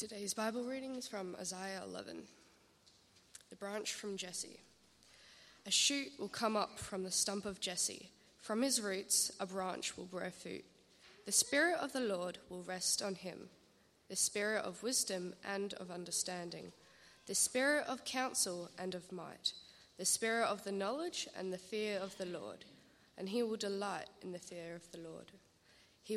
Today's Bible reading is from Isaiah 11, the branch from Jesse. A shoot will come up from the stump of Jesse. From his roots, a branch will bear fruit. The Spirit of the Lord will rest on him, the Spirit of wisdom and of understanding, the Spirit of counsel and of might, the Spirit of the knowledge and the fear of the Lord. And he will delight in the fear of the Lord. He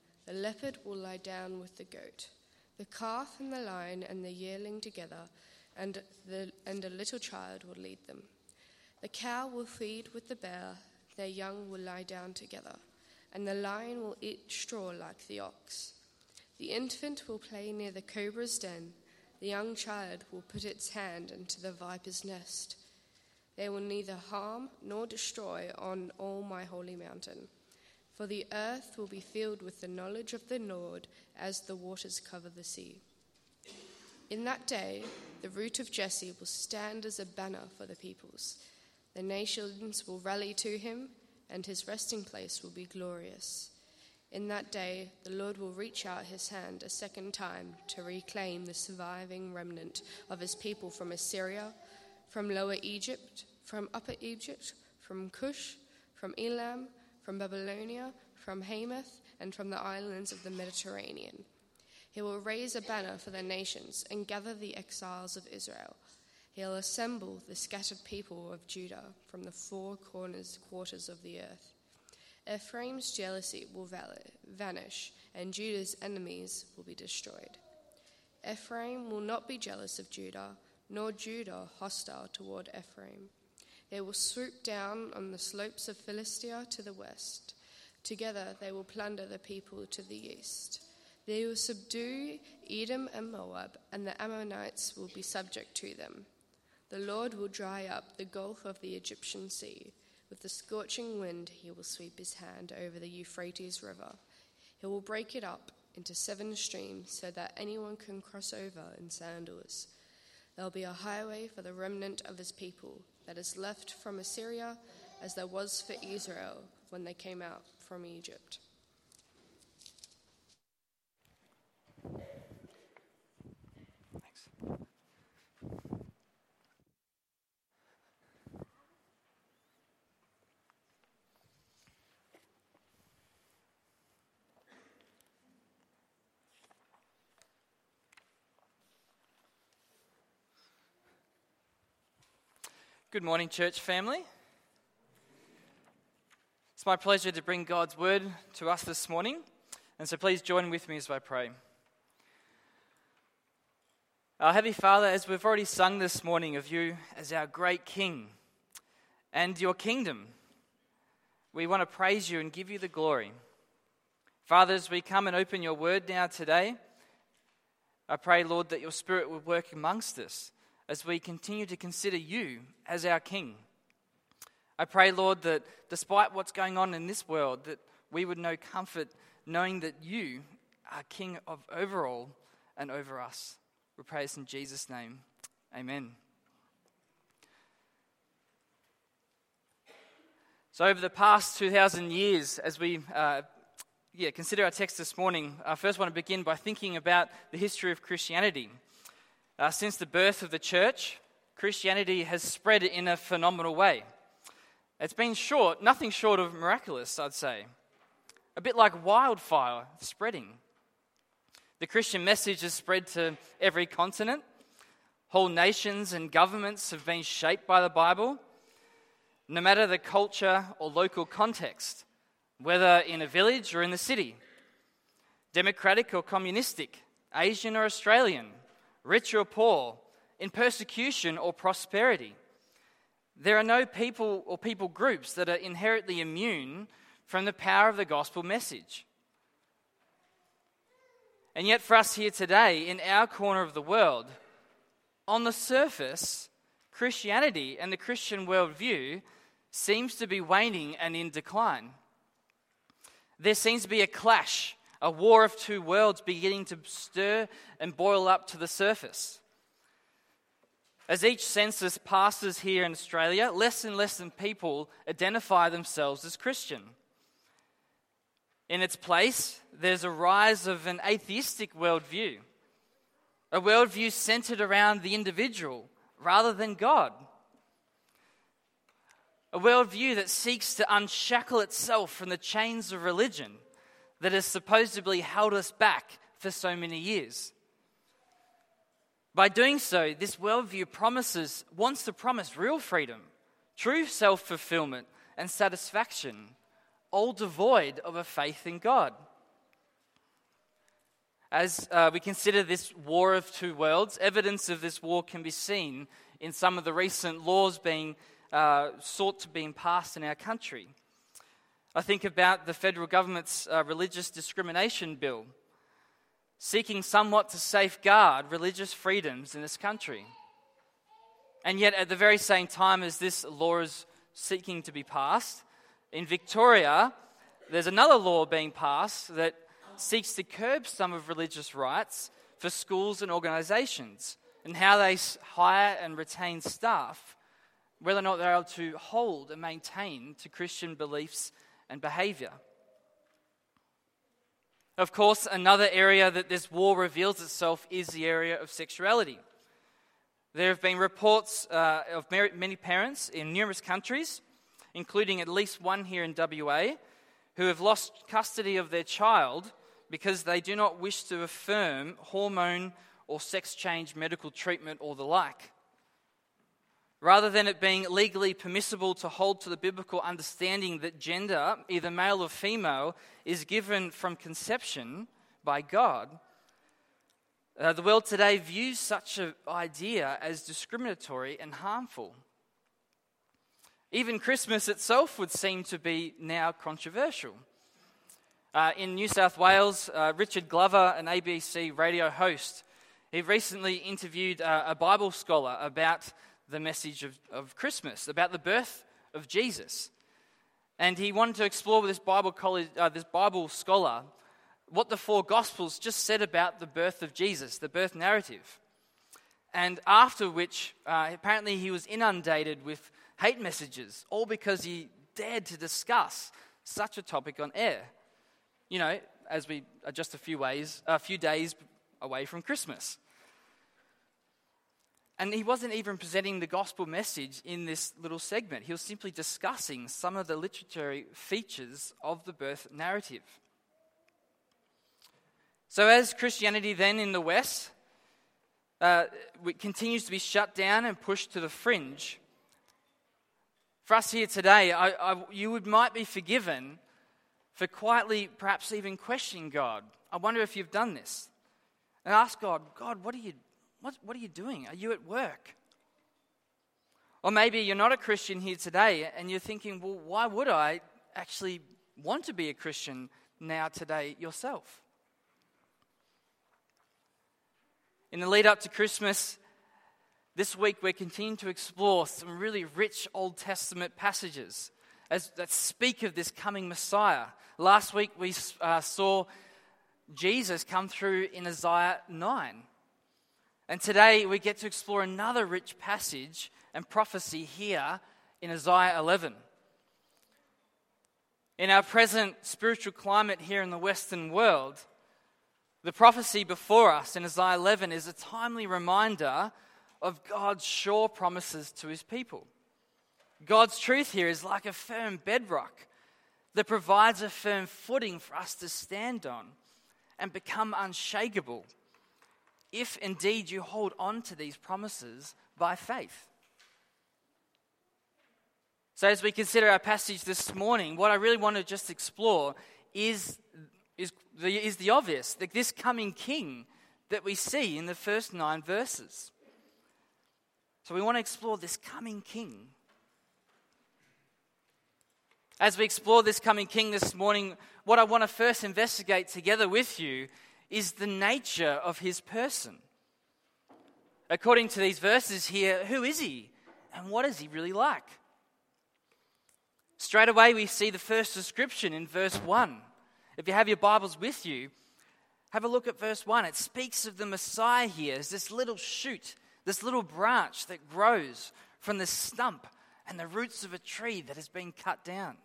The leopard will lie down with the goat, the calf and the lion and the yearling together, and a little child will lead them. The cow will feed with the bear, their young will lie down together, and the lion will eat straw like the ox. The infant will play near the cobra's den, the young child will put its hand into the viper's nest. They will neither harm nor destroy on all my holy mountain. For the earth will be filled with the knowledge of the Lord as the waters cover the sea. In that day, the root of Jesse will stand as a banner for the peoples. The nations will rally to him, and his resting place will be glorious. In that day, the Lord will reach out his hand a second time to reclaim the surviving remnant of his people from Assyria, from Lower Egypt, from Upper Egypt, from Cush, from Elam, from Babylonia, from Hamath, and from the islands of the Mediterranean. He will raise a banner for the nations and gather the exiles of Israel. He'll assemble the scattered people of Judah from the four quarters of the earth. Ephraim's jealousy will vanish, and Judah's enemies will be destroyed. Ephraim will not be jealous of Judah, nor Judah hostile toward Ephraim. They will swoop down on the slopes of Philistia to the west. Together they will plunder the people to the east. They will subdue Edom and Moab, and the Ammonites will be subject to them. The Lord will dry up the gulf of the Egyptian sea. With the scorching wind he will sweep his hand over the Euphrates river. He will break it up into 7 streams so that anyone can cross over in sandals. There will be a highway for the remnant of his people that is left from Assyria, as there was for Israel when they came out from Egypt. Thanks. Good morning, church family. It's my pleasure to bring God's word to us this morning, and so please join with me as I pray. Our Heavenly Father, as we've already sung this morning of you as our great King and your kingdom, we want to praise you and give you the glory. Father, as we come and open your word now today, I pray, Lord, that your Spirit would work amongst us as we continue to consider you as our King. I pray, Lord, that despite what's going on in this world, that we would know comfort knowing that you are King of over all and over us. We pray this in Jesus' name. Amen. So over the past 2,000 years, as we consider our text this morning, I first want to begin by thinking about the history of Christianity. Since the birth of the church, Christianity has spread in a phenomenal way. It's been nothing short of miraculous, I'd say. A bit like wildfire spreading. The Christian message has spread to every continent. Whole nations and governments have been shaped by the Bible. No matter the culture or local context, whether in a village or in the city, democratic or communistic, Asian or Australian, rich or poor, in persecution or prosperity. There are no people or people groups that are inherently immune from the power of the gospel message. And yet for us here today, in our corner of the world, on the surface, Christianity and the Christian worldview seems to be waning and in decline. There seems to be a clash, a war of two worlds beginning to stir and boil up to the surface. As each census passes here in Australia, less and less people identify themselves as Christian. In its place, there's a rise of an atheistic worldview, a worldview centered around the individual rather than God, a worldview that seeks to unshackle itself from the chains of religion that has supposedly held us back for so many years. By doing so, this worldview wants to promise real freedom, true self-fulfillment and satisfaction, all devoid of a faith in God. As we consider this war of two worlds, evidence of this war can be seen in some of the recent laws being passed in our country. I think about the federal government's religious discrimination bill, seeking somewhat to safeguard religious freedoms in this country. And yet, at the very same time as this law is seeking to be passed, in Victoria, there's another law being passed that seeks to curb some of religious rights for schools and organisations and how they hire and retain staff, whether or not they're able to hold and maintain to Christian beliefs and behaviour. Of course, another area that this war reveals itself is the area of sexuality. There have been reports of many parents in numerous countries, including at least one here in WA, who have lost custody of their child because they do not wish to affirm hormone or sex change medical treatment or the like. Rather than it being legally permissible to hold to the biblical understanding that gender, either male or female, is given from conception by God, the world today views such an idea as discriminatory and harmful. Even Christmas itself would seem to be now controversial. In New South Wales, Richard Glover, an ABC radio host, he recently interviewed a Bible scholar about the message of Christmas, about the birth of Jesus, and he wanted to explore with this Bible scholar what the four Gospels just said about the birth of Jesus, the birth narrative, and after which apparently he was inundated with hate messages, all because he dared to discuss such a topic on air. You know, as we are just a few days away from Christmas. And he wasn't even presenting the gospel message in this little segment. He was simply discussing some of the literary features of the birth narrative. So as Christianity then in the West continues to be shut down and pushed to the fringe, for us here today, you might be forgiven for quietly perhaps even questioning God. I wonder if you've done this. And ask God, what are you doing? Are you at work? Or maybe you're not a Christian here today and you're thinking, well, why would I actually want to be a Christian now today yourself? In the lead up to Christmas, this week we're continuing to explore some really rich Old Testament passages that speak of this coming Messiah. Last week we saw Jesus come through in Isaiah 9. And today we get to explore another rich passage and prophecy here in Isaiah 11. In our present spiritual climate here in the Western world, the prophecy before us in Isaiah 11 is a timely reminder of God's sure promises to his people. God's truth here is like a firm bedrock that provides a firm footing for us to stand on and become unshakable, if indeed you hold on to these promises by faith. So as we consider our passage this morning, what I really want to just explore is the obvious, that this coming king that we see in the first 9 verses. So we want to explore this coming king. As we explore this coming king this morning, what I want to first investigate together with you is the nature of his person. According to these verses here, who is he and what is he really like? Straight away, we see the first description in verse 1. If you have your Bibles with you, have a look at verse 1. It speaks of the Messiah here as this little shoot, this little branch that grows from the stump and the roots of a tree that has been cut down.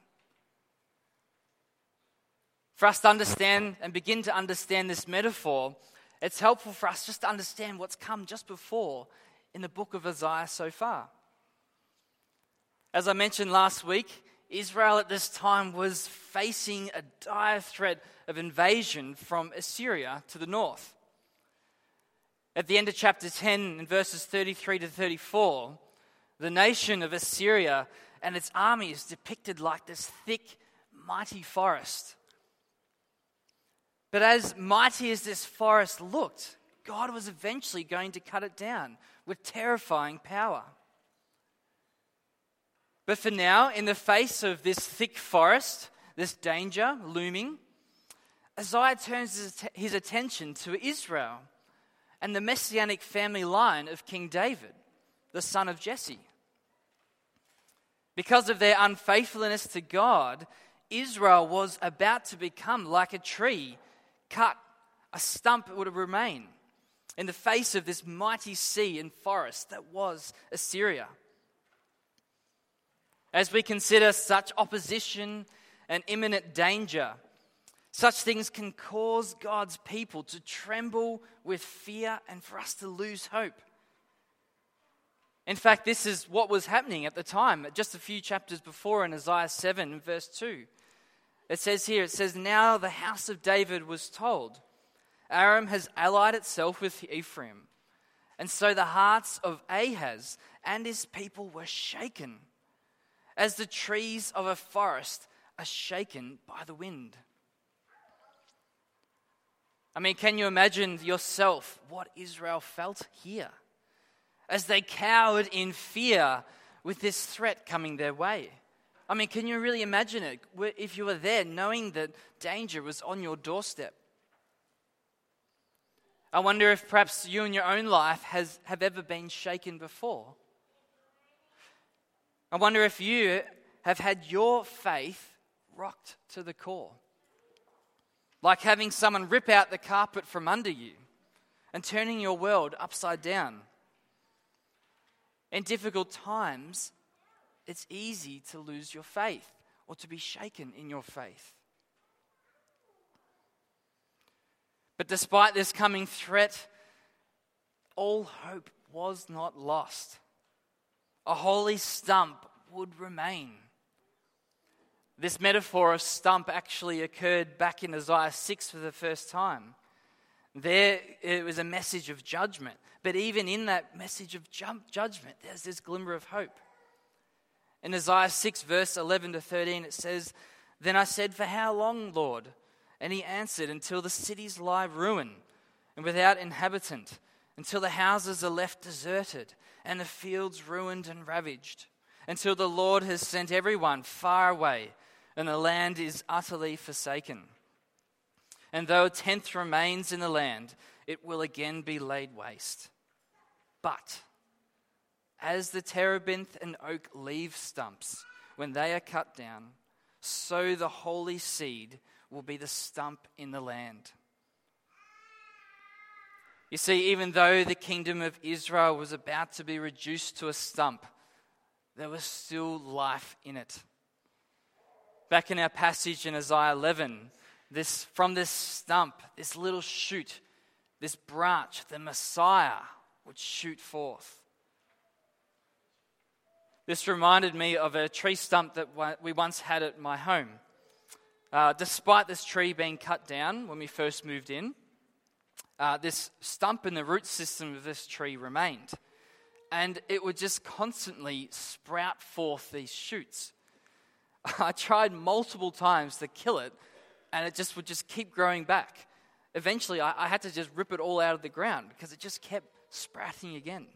For us to understand and begin to understand this metaphor, it's helpful for us just to understand what's come just before in the book of Isaiah so far. As I mentioned last week, Israel at this time was facing a dire threat of invasion from Assyria to the north. At the end of chapter 10, in verses 33 to 34, the nation of Assyria and its army is depicted like this thick, mighty forest. But as mighty as this forest looked, God was eventually going to cut it down with terrifying power. But for now, in the face of this thick forest, this danger looming, Isaiah turns his attention to Israel and the messianic family line of King David, the son of Jesse. Because of their unfaithfulness to God, Israel was about to become like a tree cut, a stump would remain in the face of this mighty sea and forest that was Assyria. As we consider such opposition and imminent danger, such things can cause God's people to tremble with fear and for us to lose hope. In fact, this is what was happening at the time, just a few chapters before in Isaiah 7, verse 2. It says, "Now the house of David was told, Aram has allied itself with Ephraim, and so the hearts of Ahaz and his people were shaken, as the trees of a forest are shaken by the wind." I mean, can you imagine yourself what Israel felt here as they cowered in fear with this threat coming their way? I mean, can you really imagine it if you were there knowing that danger was on your doorstep? I wonder if perhaps you in your own life have ever been shaken before. I wonder if you have had your faith rocked to the core, like having someone rip out the carpet from under you and turning your world upside down. In difficult times, it's easy to lose your faith or to be shaken in your faith. But despite this coming threat, all hope was not lost. A holy stump would remain. This metaphor of stump actually occurred back in Isaiah 6 for the first time. There, it was a message of judgment. But even in that message of judgment, there's this glimmer of hope. In Isaiah 6, verse 11 to 13, it says, "Then I said, 'For how long, Lord?' And he answered, 'Until the cities lie ruined and without inhabitant, until the houses are left deserted, and the fields ruined and ravaged, until the Lord has sent everyone far away, and the land is utterly forsaken. And though a tenth remains in the land, it will again be laid waste. But as the terebinth and oak leave stumps when they are cut down, so the holy seed will be the stump in the land.'" You see, even though the kingdom of Israel was about to be reduced to a stump, there was still life in it. Back in our passage in Isaiah 11, from this stump, this little shoot, this branch, the Messiah would shoot forth. This reminded me of a tree stump that we once had at my home. Despite this tree being cut down when we first moved in, this stump in the root system of this tree remained. And it would just constantly sprout forth these shoots. I tried multiple times to kill it, and it just would just keep growing back. Eventually, I had to just rip it all out of the ground because it just kept sprouting again.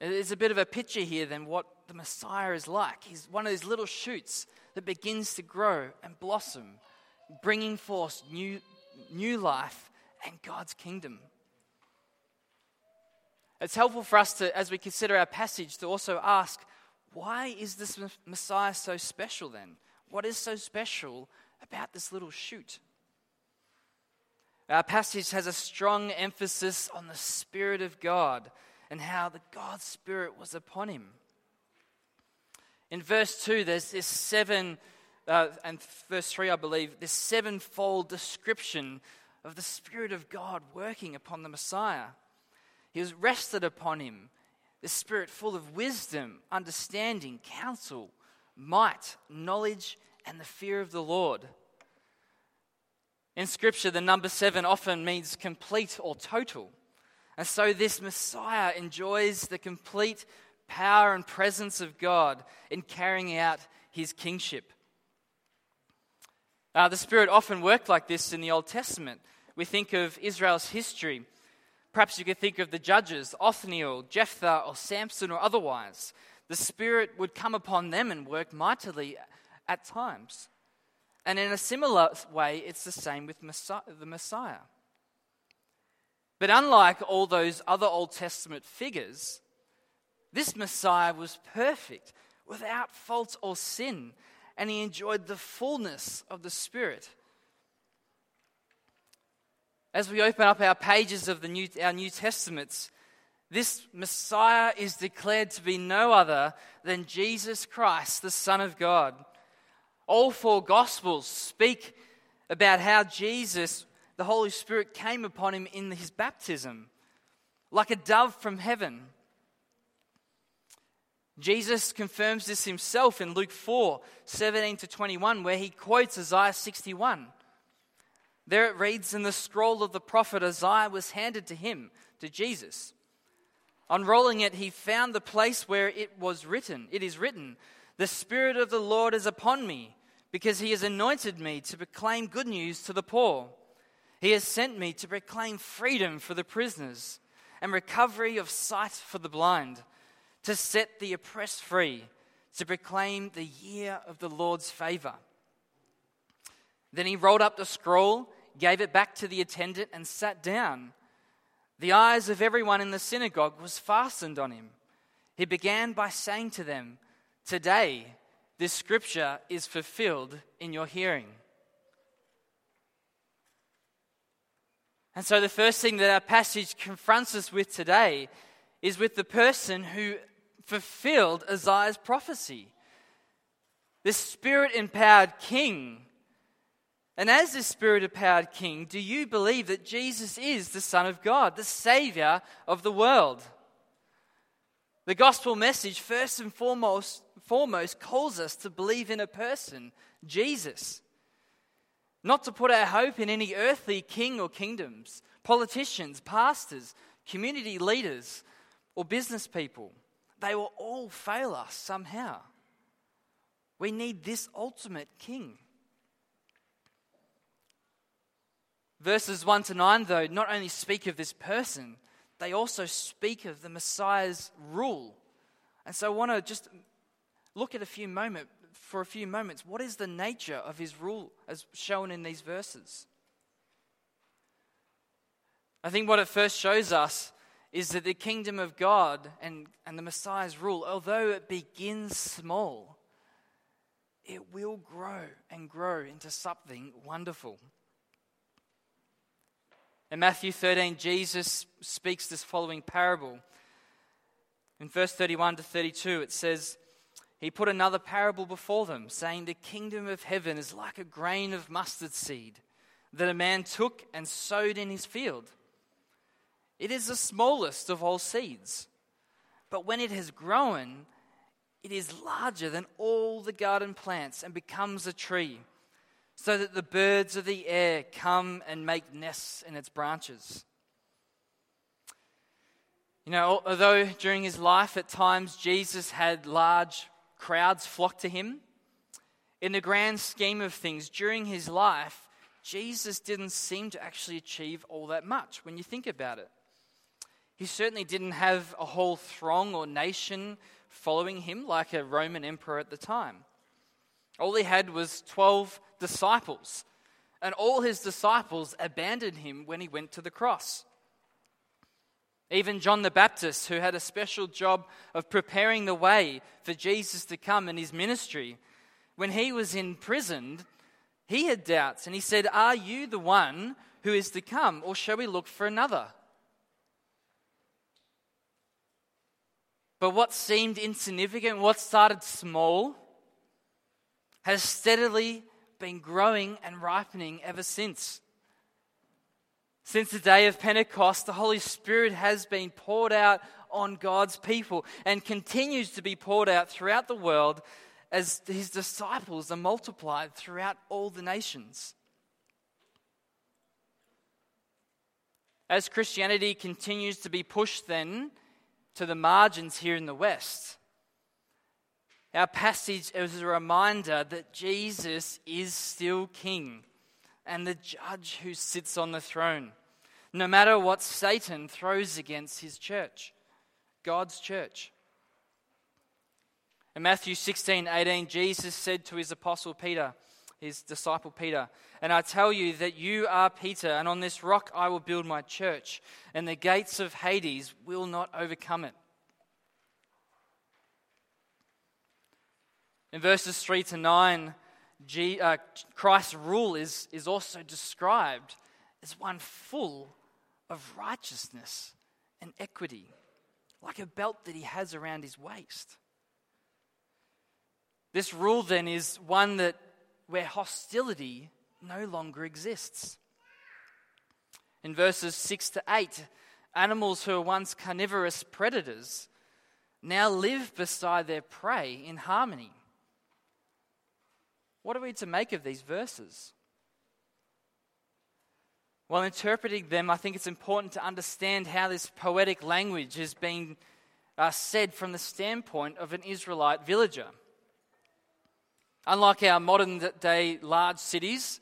It's a bit of a picture here than what the Messiah is like. He's one of these little shoots that begins to grow and blossom, bringing forth new life and God's kingdom. It's helpful for us to, as we consider our passage, to also ask, why is this Messiah so special then? What is so special about this little shoot? Our passage has a strong emphasis on the Spirit of God and how the God's Spirit was upon him. In verse 2, there's this verse 3, this sevenfold description of the Spirit of God working upon the Messiah. He was rested upon him, the Spirit full of wisdom, understanding, counsel, might, knowledge, and the fear of the Lord. In Scripture, the number 7 often means complete or total. And so this Messiah enjoys the complete power and presence of God in carrying out his kingship. The Spirit often worked like this in the Old Testament. We think of Israel's history. Perhaps you could think of the judges, Othniel, Jephthah, or Samson, or otherwise. The Spirit would come upon them and work mightily at times. And in a similar way, it's the same with the Messiah. But unlike all those other Old Testament figures, this Messiah was perfect, without fault or sin, and he enjoyed the fullness of the Spirit. As we open up our pages of our New Testaments, this Messiah is declared to be no other than Jesus Christ, the Son of God. All 4 Gospels speak about how Jesus, the Holy Spirit, came upon him in his baptism, like a dove from heaven. Jesus confirms this himself in Luke 4:17-21, where he quotes Isaiah 61. There it reads, "And the scroll of the prophet Isaiah was handed to him," to Jesus. "Unrolling it, he found the place where it was written. It is written, 'The Spirit of the Lord is upon me, because he has anointed me to proclaim good news to the poor. He has sent me to proclaim freedom for the prisoners and recovery of sight for the blind, to set the oppressed free, to proclaim the year of the Lord's favor.' Then he rolled up the scroll, gave it back to the attendant, and sat down. The eyes of everyone in the synagogue was fastened on him. He began by saying to them, 'Today, this scripture is fulfilled in your hearing.'" And so the first thing that our passage confronts us with today is with the person who fulfilled Isaiah's prophecy, this Spirit-empowered king. And as this Spirit-empowered king, do you believe that Jesus is the Son of God, the Savior of the world? The gospel message, first and foremost, calls us to believe in a person, Jesus. Not to put our hope in any earthly king or kingdoms, politicians, pastors, community leaders, or business people. They will all fail us somehow. We need this ultimate king. Verses 1-9, though, not only speak of this person, they also speak of the Messiah's rule. And so I want to just look at a few moments. What is the nature of his rule as shown in these verses? I think what it first shows us is that the kingdom of God and the Messiah's rule, although it begins small, it will grow and grow into something wonderful. In Matthew 13, Jesus speaks this following parable. In verse 31-32, it says, "He put another parable before them, saying, 'The kingdom of heaven is like a grain of mustard seed that a man took and sowed in his field. It is the smallest of all seeds, but when it has grown, it is larger than all the garden plants and becomes a tree, so that the birds of the air come and make nests in its branches.'" You know, although during his life at times Jesus had large crowds flock to him, in the grand scheme of things, during his life, Jesus didn't seem to actually achieve all that much when you think about it. He certainly didn't have a whole throng or nation following him like a Roman emperor at the time. All he had was 12 disciples, and all his disciples abandoned him when he went to the cross. Even John the Baptist, who had a special job of preparing the way for Jesus to come in his ministry, when he was imprisoned, he had doubts and he said, "Are you the one who is to come, or shall we look for another?" But what seemed insignificant, what started small, has steadily been growing and ripening ever since. Since the day of Pentecost, the Holy Spirit has been poured out on God's people and continues to be poured out throughout the world as his disciples are multiplied throughout all the nations. As Christianity continues to be pushed then to the margins here in the West, our passage is a reminder that Jesus is still King and the judge who sits on the throne. No matter what Satan throws against his church, God's church. In Matthew 16:18, Jesus said to his apostle Peter, his disciple Peter, "And I tell you that you are Peter, and on this rock I will build my church, and the gates of Hades will not overcome it." In verses 3-9, Christ's rule is also described as one full of righteousness and equity, like a belt that he has around his waist. This rule then is one that where hostility no longer exists. In verses 6-8, animals who were once carnivorous predators now live beside their prey in harmony. What are we to make of these verses? While interpreting them, I think it's important to understand how this poetic language is being said from the standpoint of an Israelite villager. Unlike our modern day large cities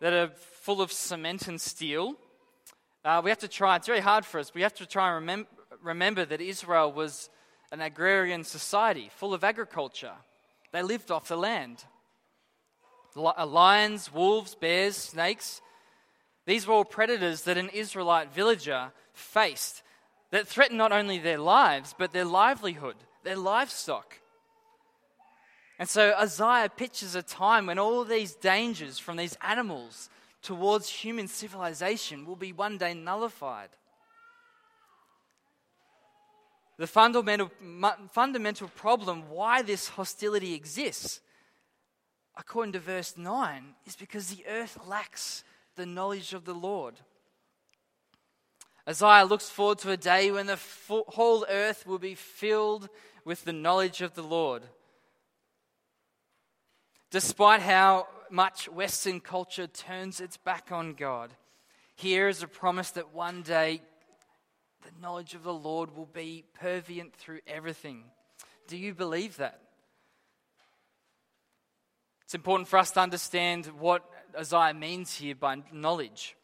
that are full of cement and steel, we have to try, it's very hard for us, we have to try and remember that Israel was an agrarian society full of agriculture. They lived off the land. Lions, wolves, bears, snakes, these were all predators that an Israelite villager faced that threatened not only their lives, but their livelihood, their livestock. And so Isaiah pictures a time when all these dangers from these animals towards human civilization will be one day nullified. The fundamental problem why this hostility exists, according to verse 9, is because the earth lacks the knowledge of the Lord. Isaiah looks forward to a day when the whole earth will be filled with the knowledge of the Lord. Despite how much Western culture turns its back on God, here is a promise that one day the knowledge of the Lord will be pervient through everything. Do you believe that? It's important for us to understand what Isaiah means here by knowledge.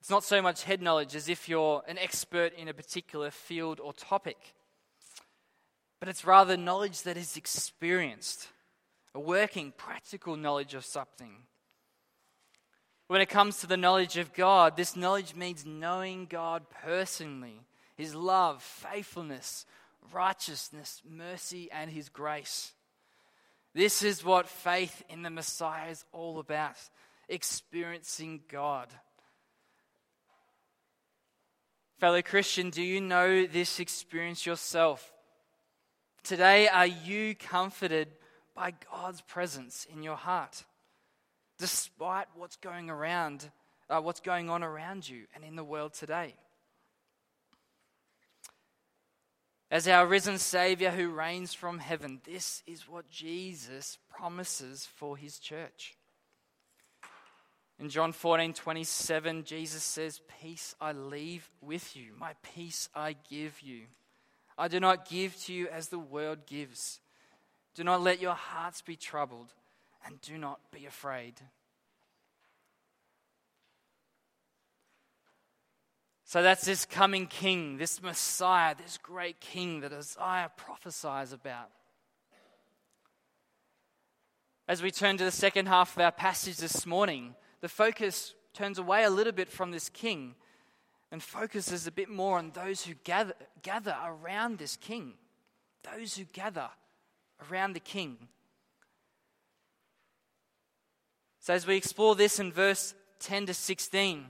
It's not so much head knowledge as if you're an expert in a particular field or topic, but it's rather knowledge that is experienced. A working, practical knowledge of something. When it comes to the knowledge of God, this knowledge means knowing God personally, his love, faithfulness, righteousness, mercy, and his grace. This is what faith in the Messiah is all about, experiencing God. Fellow Christian, do you know this experience yourself? Today, are you comforted by God's presence in your heart, despite what's going on around you and in the world today? As our risen Savior who reigns from heaven, this is what Jesus promises for his church. In John 14:27, Jesus says, "Peace I leave with you, my peace I give you. I do not give to you as the world gives. Do not let your hearts be troubled, and do not be afraid." So that's this coming King, this Messiah, this great King that Isaiah prophesies about. As we turn to the second half of our passage this morning, the focus turns away a little bit from this King and focuses a bit more on those who gather around this king. Those who gather around the king. So as we explore this in verse 10 to 16,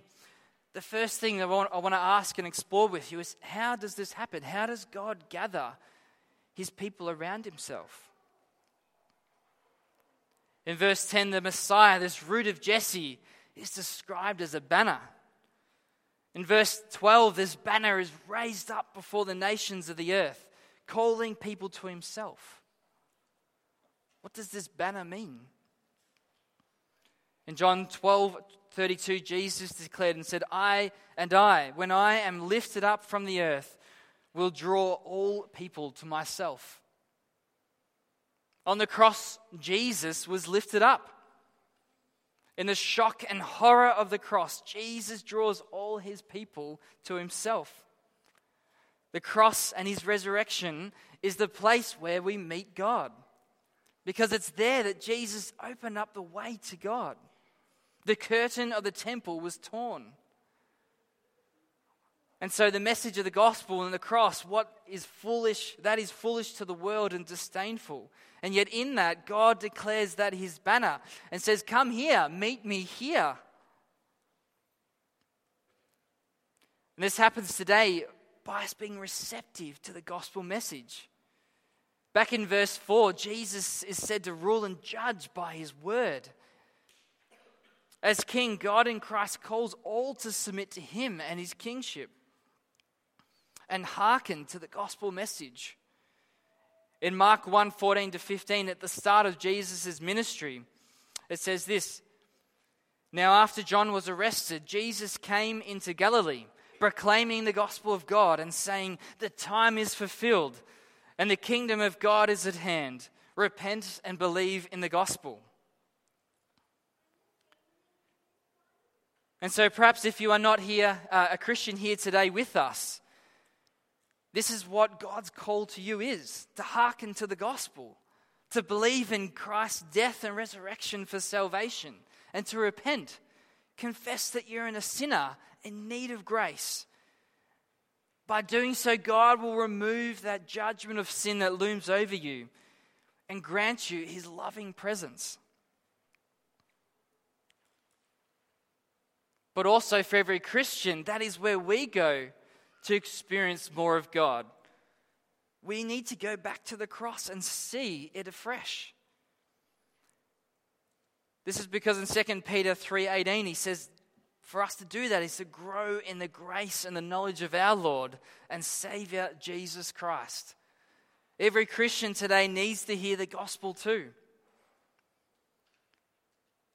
the first thing that I want to ask and explore with you is, how does this happen? How does God gather his people around himself? In verse 10, the Messiah, this root of Jesse, is described as a banner. In verse 12, this banner is raised up before the nations of the earth, calling people to himself. What does this banner mean? In John 12:32, Jesus declared and said, I, when I am lifted up from the earth, will draw all people to myself. On the cross, Jesus was lifted up. In the shock and horror of the cross, Jesus draws all his people to himself. The cross and his resurrection is the place where we meet God, because it's there that Jesus opened up the way to God. The curtain of the temple was torn. And so the message of the gospel and the cross, what is foolish, that is foolish to the world and disdainful. And yet in that, God declares that his banner and says, come here, meet me here. And this happens today by us being receptive to the gospel message. Back in verse 4, Jesus is said to rule and judge by his word. As king, God in Christ calls all to submit to him and his kingship, and hearken to the gospel message. In Mark 1:14 to 15, at the start of Jesus' ministry, it says this: Now after John was arrested, Jesus came into Galilee, proclaiming the gospel of God and saying, The time is fulfilled, and the kingdom of God is at hand. Repent and believe in the gospel. And so perhaps if you are not here, a Christian here today with us, this is what God's call to you is, to hearken to the gospel, to believe in Christ's death and resurrection for salvation, and to repent, confess that you're a sinner in need of grace. By doing so, God will remove that judgment of sin that looms over you and grant you his loving presence. But also for every Christian, that is where we go to experience more of God. We need to go back to the cross and see it afresh. This is because in 2 Peter 3:18, he says, for us to do that is to grow in the grace and the knowledge of our Lord and Savior, Jesus Christ. Every Christian today needs to hear the gospel too.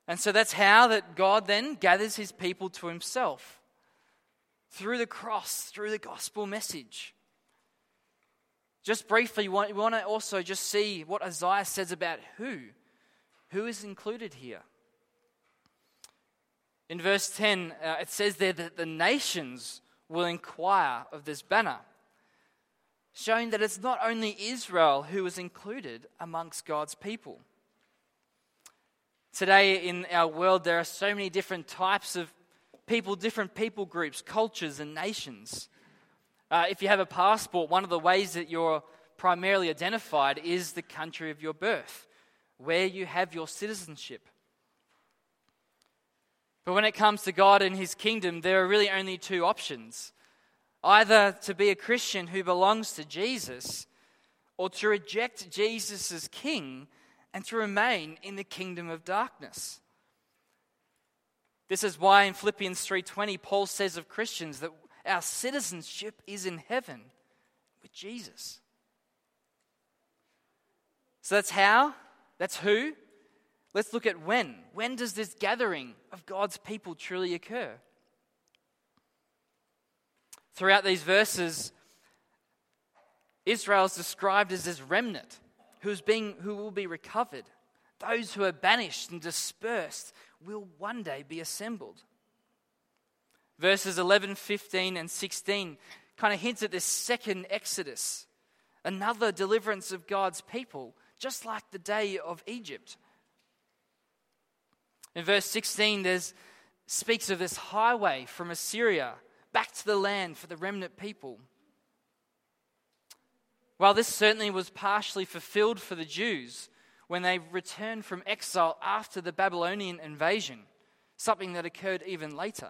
And so that's how that God then gathers his people to himself. Through the cross, through the gospel message. Just briefly, we want to also just see what Isaiah says about who is included here. In verse 10, it says there that the nations will inquire of this banner, showing that it's not only Israel who is included amongst God's people. Today in our world, there are so many different types of people, different people groups, cultures, and nations. If you have a passport, one of the ways that you're primarily identified is the country of your birth, where you have your citizenship. But when it comes to God and his kingdom, there are really only two options. Either to be a Christian who belongs to Jesus, or to reject Jesus as king and to remain in the kingdom of darkness. This is why in Philippians 3:20, Paul says of Christians that our citizenship is in heaven with Jesus. So that's how, that's who. Let's look at when. When does this gathering of God's people truly occur? Throughout these verses, Israel is described as this remnant who will be recovered. Those who are banished and dispersed will one day be assembled. Verses 11, 15, and 16 kind of hints at this second exodus, another deliverance of God's people, just like the day of Egypt. In verse 16, speaks of this highway from Assyria back to the land for the remnant people. While this certainly was partially fulfilled for the Jews when they returned from exile after the Babylonian invasion, something that occurred even later.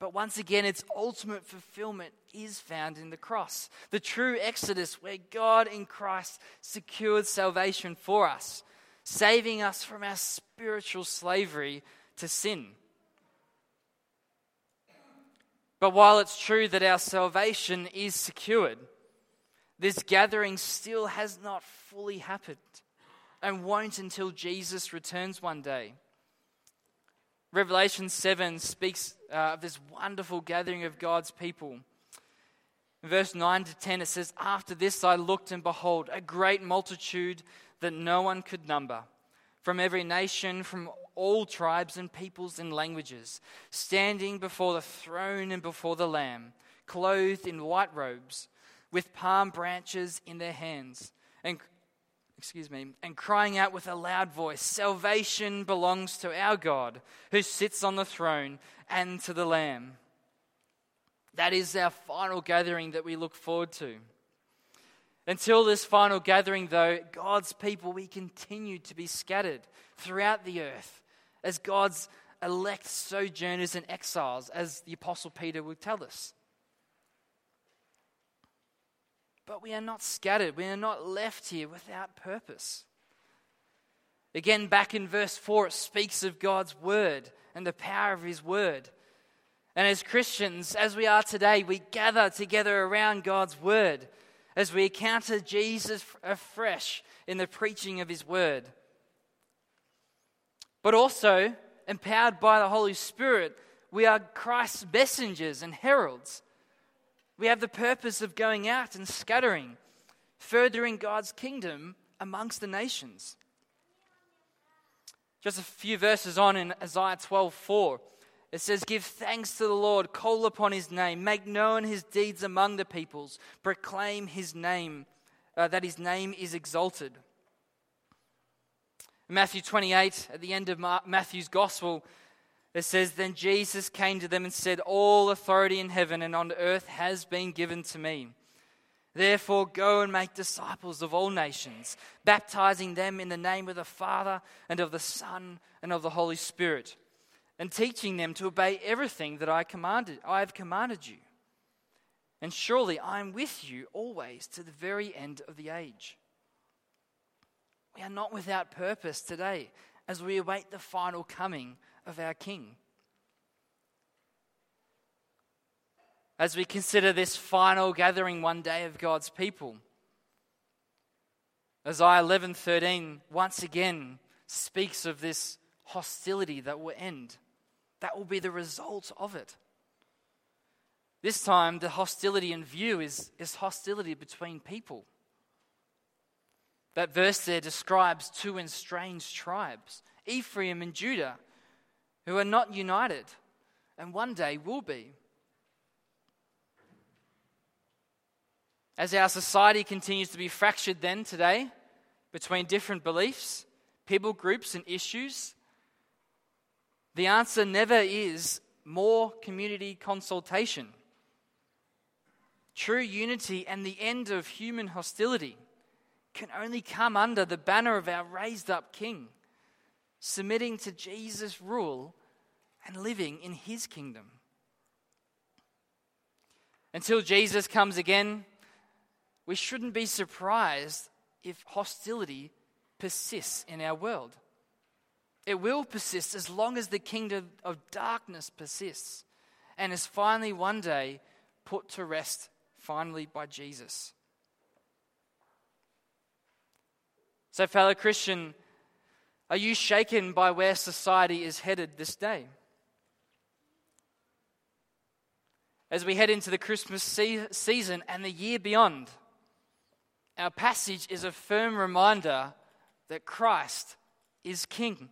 But once again, its ultimate fulfillment is found in the cross, the true exodus where God in Christ secured salvation for us, saving us from our spiritual slavery to sin. But while it's true that our salvation is secured, this gathering still has not fully happened and won't until Jesus returns one day. Revelation 7 speaks of this wonderful gathering of God's people. In verse 9 to 10 it says, "After this I looked and behold, a great multitude that no one could number, from every nation, from all tribes and peoples and languages, standing before the throne and before the Lamb, clothed in white robes, with palm branches in their hands, and crying out with a loud voice, 'Salvation belongs to our God, who sits on the throne, and to the Lamb.'" That is our final gathering that we look forward to. Until this final gathering, though, God's people, we continue to be scattered throughout the earth as God's elect sojourners and exiles, as the Apostle Peter would tell us. But we are not scattered. We are not left here without purpose. Again, back in verse 4, it speaks of God's word and the power of his word. And as Christians, as we are today, we gather together around God's word as we encounter Jesus afresh in the preaching of his word. But also, empowered by the Holy Spirit, we are Christ's messengers and heralds. We have the purpose of going out and scattering, furthering God's kingdom amongst the nations. Just a few verses on in Isaiah 12:4, it says, "Give thanks to the Lord, call upon his name, make known his deeds among the peoples, proclaim his name, that his name is exalted." In Matthew 28, at the end of Matthew's Gospel, it says, "Then Jesus came to them and said, 'All authority in heaven and on earth has been given to me. Therefore go and make disciples of all nations, baptizing them in the name of the Father and of the Son and of the Holy Spirit, and teaching them to obey everything that I have commanded you. And surely I am with you always to the very end of the age.'" We are not without purpose today as we await the final coming of our King. As we consider this final gathering one day of God's people, Isaiah 11:13 once again speaks of this hostility that will end. That will be the result of it. This time the hostility in view is hostility between people. That verse there describes two estranged tribes, Ephraim and Judah, who are not united, and one day will be. As our society continues to be fractured then today, between different beliefs, people groups and issues, the answer never is more community consultation. True unity and the end of human hostility can only come under the banner of our raised up King, submitting to Jesus' rule and living in his kingdom. Until Jesus comes again, we shouldn't be surprised if hostility persists in our world. It will persist as long as the kingdom of darkness persists and is finally one day put to rest finally by Jesus. So, fellow Christian, are you shaken by where society is headed this day? As we head into the Christmas season and the year beyond, our passage is a firm reminder that Christ is King.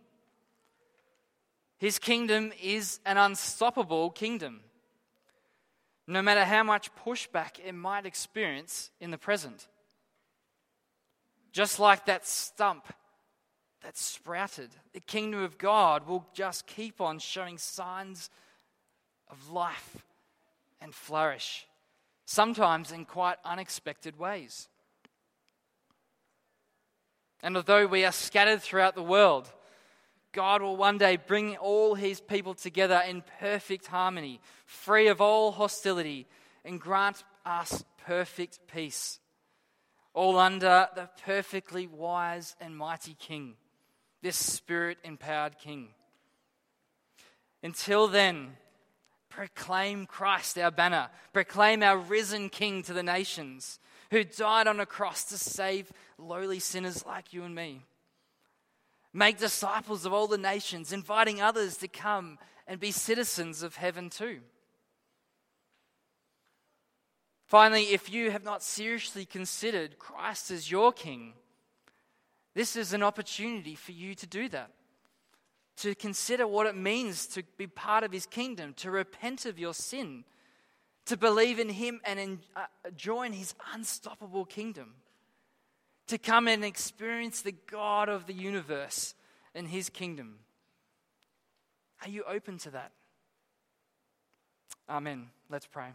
His kingdom is an unstoppable kingdom, no matter how much pushback it might experience in the present. Just like that stump that sprouted, the kingdom of God will just keep on showing signs of life and flourish, sometimes in quite unexpected ways. And although we are scattered throughout the world, God will one day bring all his people together in perfect harmony, free of all hostility, and grant us perfect peace, all under the perfectly wise and mighty King, this Spirit-empowered King. Until then, proclaim Christ our banner, proclaim our risen King to the nations, who died on a cross to save lowly sinners like you and me. Make disciples of all the nations, inviting others to come and be citizens of heaven too. Finally, if you have not seriously considered Christ as your King, this is an opportunity for you to do that, to consider what it means to be part of his kingdom, to repent of your sin, to believe in him and join his unstoppable kingdom, to come and experience the God of the universe and his kingdom. Are you open to that? Amen. Let's pray.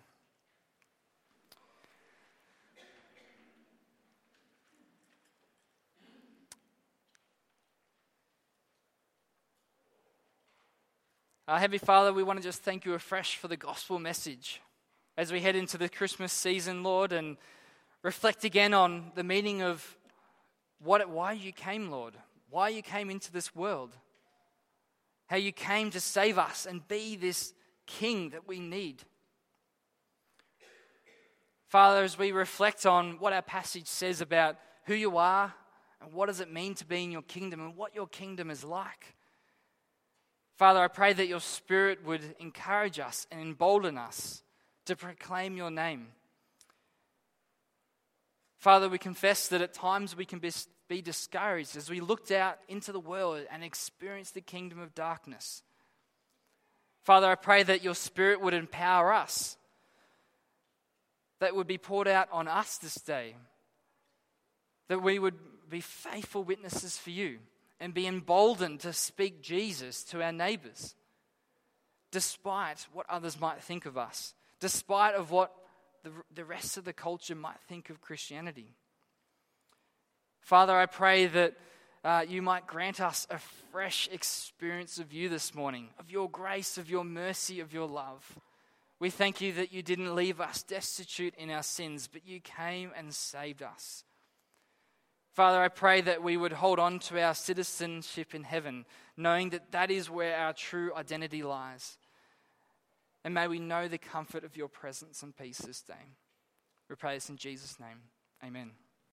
Heavenly Father, we want to just thank you afresh for the gospel message as we head into the Christmas season, Lord, and reflect again on the meaning of why you came, Lord, why you came into this world, how you came to save us and be this King that we need. Father, as we reflect on what our passage says about who you are and what does it mean to be in your kingdom and what your kingdom is like, Father, I pray that your Spirit would encourage us and embolden us to proclaim your name. Father, we confess that at times we can be discouraged as we looked out into the world and experienced the kingdom of darkness. Father, I pray that your Spirit would empower us, that would be poured out on us this day, that we would be faithful witnesses for you and be emboldened to speak Jesus to our neighbors, despite what others might think of us, despite of what the rest of the culture might think of Christianity. Father, I pray that you might grant us a fresh experience of you this morning, of your grace, of your mercy, of your love. We thank you that you didn't leave us destitute in our sins, but you came and saved us. Father, I pray that we would hold on to our citizenship in heaven, knowing that that is where our true identity lies. And may we know the comfort of your presence and peace this day. We pray this in Jesus' name. Amen.